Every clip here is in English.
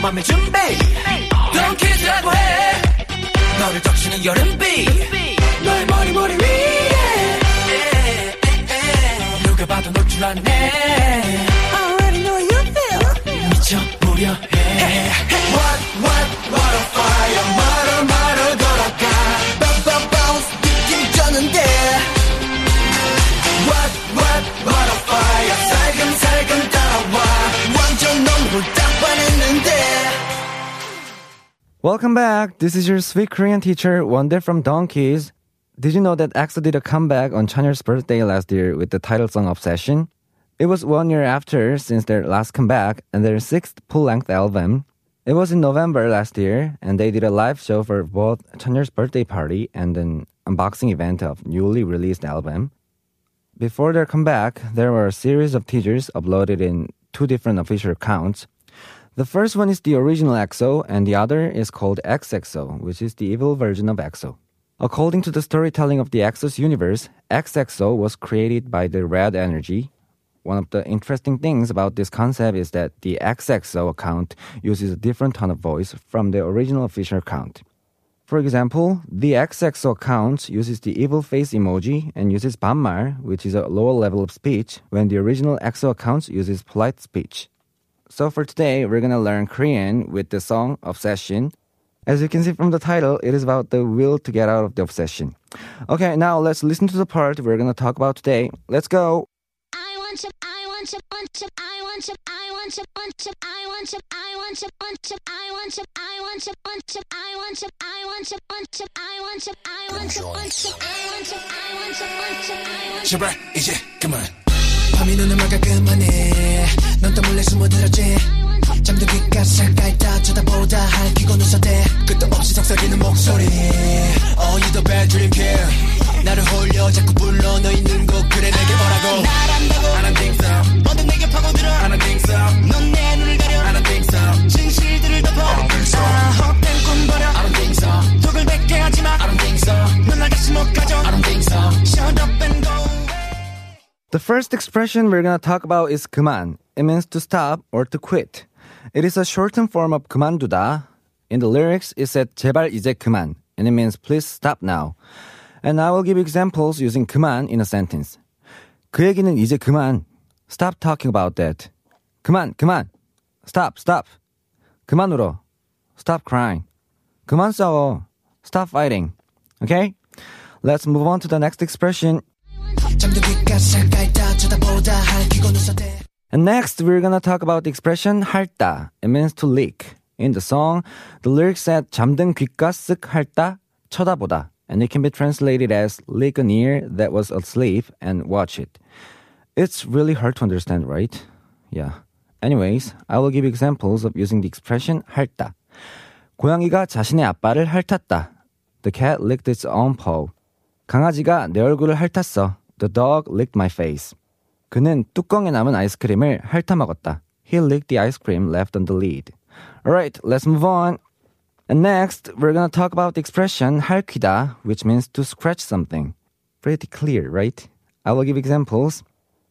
맘의 준비 Donkeys라고 해 너를 적시는 여름비 너의 머리 위에 누가 봐도 놀 줄 아네 I already know you feel 미쳐보려 해 What a fire 마루 걸어가 Bounce 느낌 졌는데 What a fire 살금살금 따라와 완전 넌 홀딱 반했는데 Welcome back. This is your sweet Korean teacher, Wonder from Donkeys. Did you know that EXO did a comeback on Chanyeol's birthday last year with the title song Obsession? It was 1 year after since their last comeback and their sixth full-length album. It was in November last year, and they did a live show for both Chanyeol's birthday party and an unboxing event of newly released album. Before their comeback, there were a series of teasers uploaded in two different official accounts. The first one is the original EXO, and the other is called XXO, which is the evil version of EXO. According to the storytelling of the EXO's universe, XXO was created by the Red Energy. One of the interesting things about this concept is that the XXO account uses a different tone of voice from the original official account. For example, the XXO account uses the evil face emoji and uses 반말, which is a lower level of speech, when the original EXO account uses polite speech. So for today, we're going to learn Korean with the song Obsession. As you can see from the title, it is about the will to get out of the obsession. Okay, now let's listen to the part we're going to talk about today. Let's go! 제발 이제 그만 밤이 눈을 막아 그만해 넌 또 몰래 숨어들었지 잠들기까지 살까이 다 쳐다보다 할퀴곤 웃었대 끝도 없이 속삭이는 목소리 Oh you're the bad dream kid 나를 홀려 자꾸 불러 너 있는 곳 그래 내게 뭐라고 날 안다고 I don't think so 어둠 내게 파고들어 I don't think so 넌 내 눈을 가려 I don't think so 진실들을 덮어 I don't think so 헛된 꿈 버려 I don't think so 독을 뱉게 하지마 I don't think so 넌 날 다시 못 가져 I don't think so Shut up and go The first expression we're going to talk about is 그만. It means to stop or to quit. It is a shortened form of 그만두다. In the lyrics, it said 제발 이제 그만. And it means please stop now. And I will give examples using 그만 in a sentence. 그 얘기는 이제 그만. Stop talking about that. 그만. Stop. 그만 울어. Stop crying. 그만 싸워. Stop fighting. Okay? Let's move on to the next expression. And next, we're gonna talk about the expression 핥다. It means to leak. In the song, the lyrics said 잠든 귓가 쓱 핥다, 쳐다보다. And it can be translated as lick an ear that was asleep and watch it. It's really hard to understand, right? Yeah. Anyways, I will give examples of using the expression 핥다. 고양이가 자신의 앞발을 핥았다. The cat licked its own paw. 강아지가 내 얼굴을 핥았어. The dog licked my face. 그는 뚜껑에 남은 아이스크림을 핥아먹었다. He licked the ice cream left on the lid. Alright, let's move on. And next, we're gonna talk about the expression 핥기다, which means to scratch something. Pretty clear, right? I will give examples.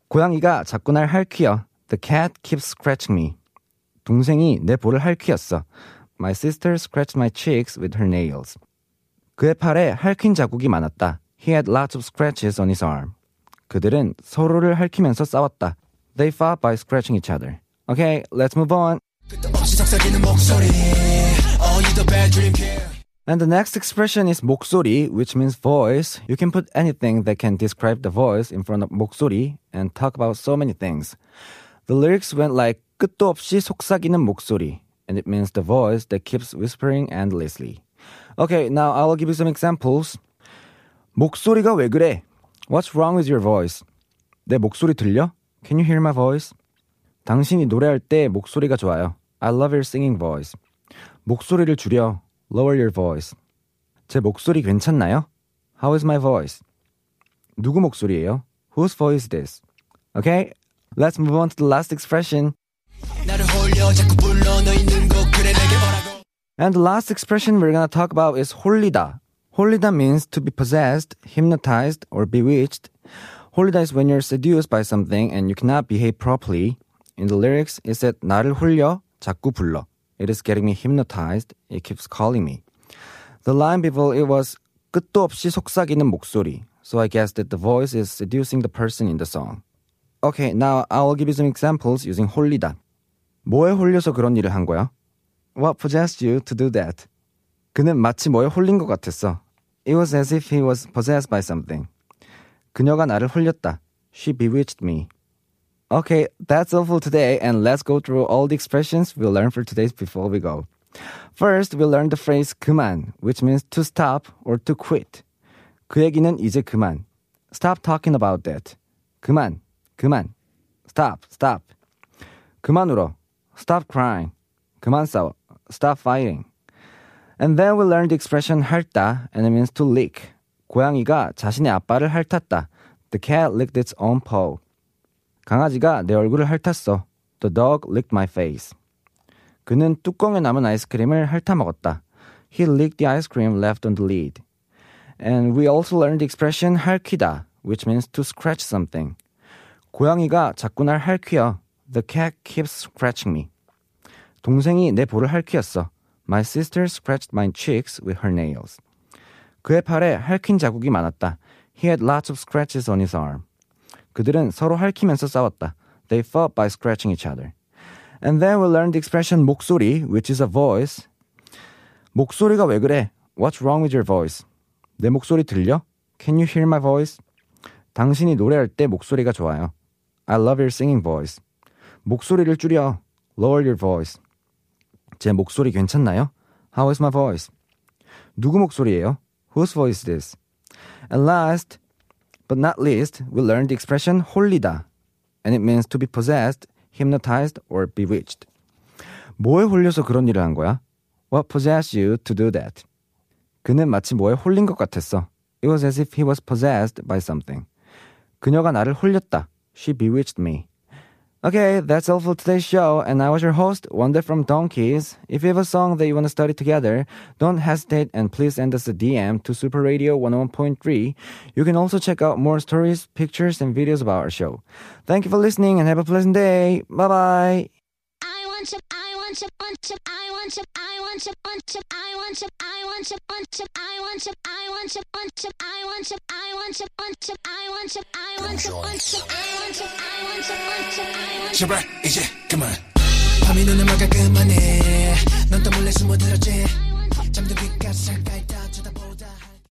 고양이가 자꾸 날 핥기어. The cat keeps scratching me. 동생이 내 볼을 핥기었어. My sister scratched my cheeks with her nails. 그의 팔에 핥힌 자국이 많았다. He had lots of scratches on his arm. 그들은 서로를 핥히면서 싸웠다. They fought by scratching each other. Okay, let's move on. And the next expression is 목소리, which means voice. You can put anything that can describe the voice in front of 목소리 and talk about so many things. The lyrics went like 끝도 없이 속삭이는 목소리, and it means the voice that keeps whispering endlessly. Okay, now I will give you some examples. 목소리가 왜 그래? What's wrong with your voice? 내 목소리 들려? Can you hear my voice? 당신이 노래할 때 목소리가 좋아요. I love your singing voice. 목소리를 줄여. Lower your voice. 제 목소리 괜찮나요? How is my voice? 누구 목소리예요? Whose voice is this? Okay, let's move on to the last expression. And the last expression we're going to talk about is 홀리다. 홀리다 means to be possessed, hypnotized, or bewitched. 홀리다 is when you're seduced by something and you cannot behave properly. In the lyrics, it said 나를 홀려, 자꾸 불러. It is getting me hypnotized. It keeps calling me. The line before it was 끝도 없이 속삭이는 목소리. So I guess that the voice is seducing the person in the song. Okay, now I'll give you some examples using 홀리다. 뭐에 홀려서 그런 일을 한 거야? What possessed you to do that? 그는 마치 뭐에 홀린 것 같았어. It was as if he was possessed by something. 그녀가 나를 홀렸다. She bewitched me. Okay, that's all for today, and let's go through all the expressions we'll learn for today before we go. First, we'll learn the phrase 그만, which means to stop or to quit. 그 얘기는 이제 그만. Stop talking about that. 그만, 그만. Stop, stop. 그만 울어. Stop crying. 그만 싸워. Stop fighting. And then we'll learn the expression 핥다, and it means to lick. 고양이가 자신의 앞발을 핥았다. The cat licked its own paw. 강아지가 내 얼굴을 핥았어. The dog licked my face. 그는 뚜껑에 남은 아이스크림을 핥아먹었다. He licked the ice cream left on the lid. And we also learned the expression 핥히다, which means to scratch something. 고양이가 자꾸 날 핥히어. The cat keeps scratching me. 동생이 내 볼을 핥히었어. My sister scratched my cheeks with her nails. 그의 팔에 핥힌 자국이 많았다. He had lots of scratches on his arm. 그들은 서로 핥히면서 싸웠다. They fought by scratching each other. And then we learned the expression 목소리, which is a voice. 목소리가 왜 그래? What's wrong with your voice? 내 목소리 들려? Can you hear my voice? 당신이 노래할 때 목소리가 좋아요. I love your singing voice. 목소리를 줄여. Lower your voice. 제 목소리 괜찮나요? How is my voice? 누구 목소리예요? Whose voice is this? And last, but not least, we learned the expression 홀리다. And it means to be possessed, hypnotized, or bewitched. 뭐에 홀려서 그런 일을 한 거야? What possessed you to do that? 그는 마치 뭐에 홀린 것 같았어. It was as if he was possessed by something. 그녀가 나를 홀렸다. She bewitched me. Okay, that's all for today's show, and I was your host, Wonder from Donkeys. If you have a song that you want to study together, don't hesitate and please send us a DM to Super Radio 101.3. You can also check out more stories, pictures, and videos about our show. Thank you for listening and have a pleasant day. Bye-bye. 제발 이제 그만 밤이 눈을 막아 그만해 넌 또 몰래 숨어들었지 잠든 빛과 살까 있다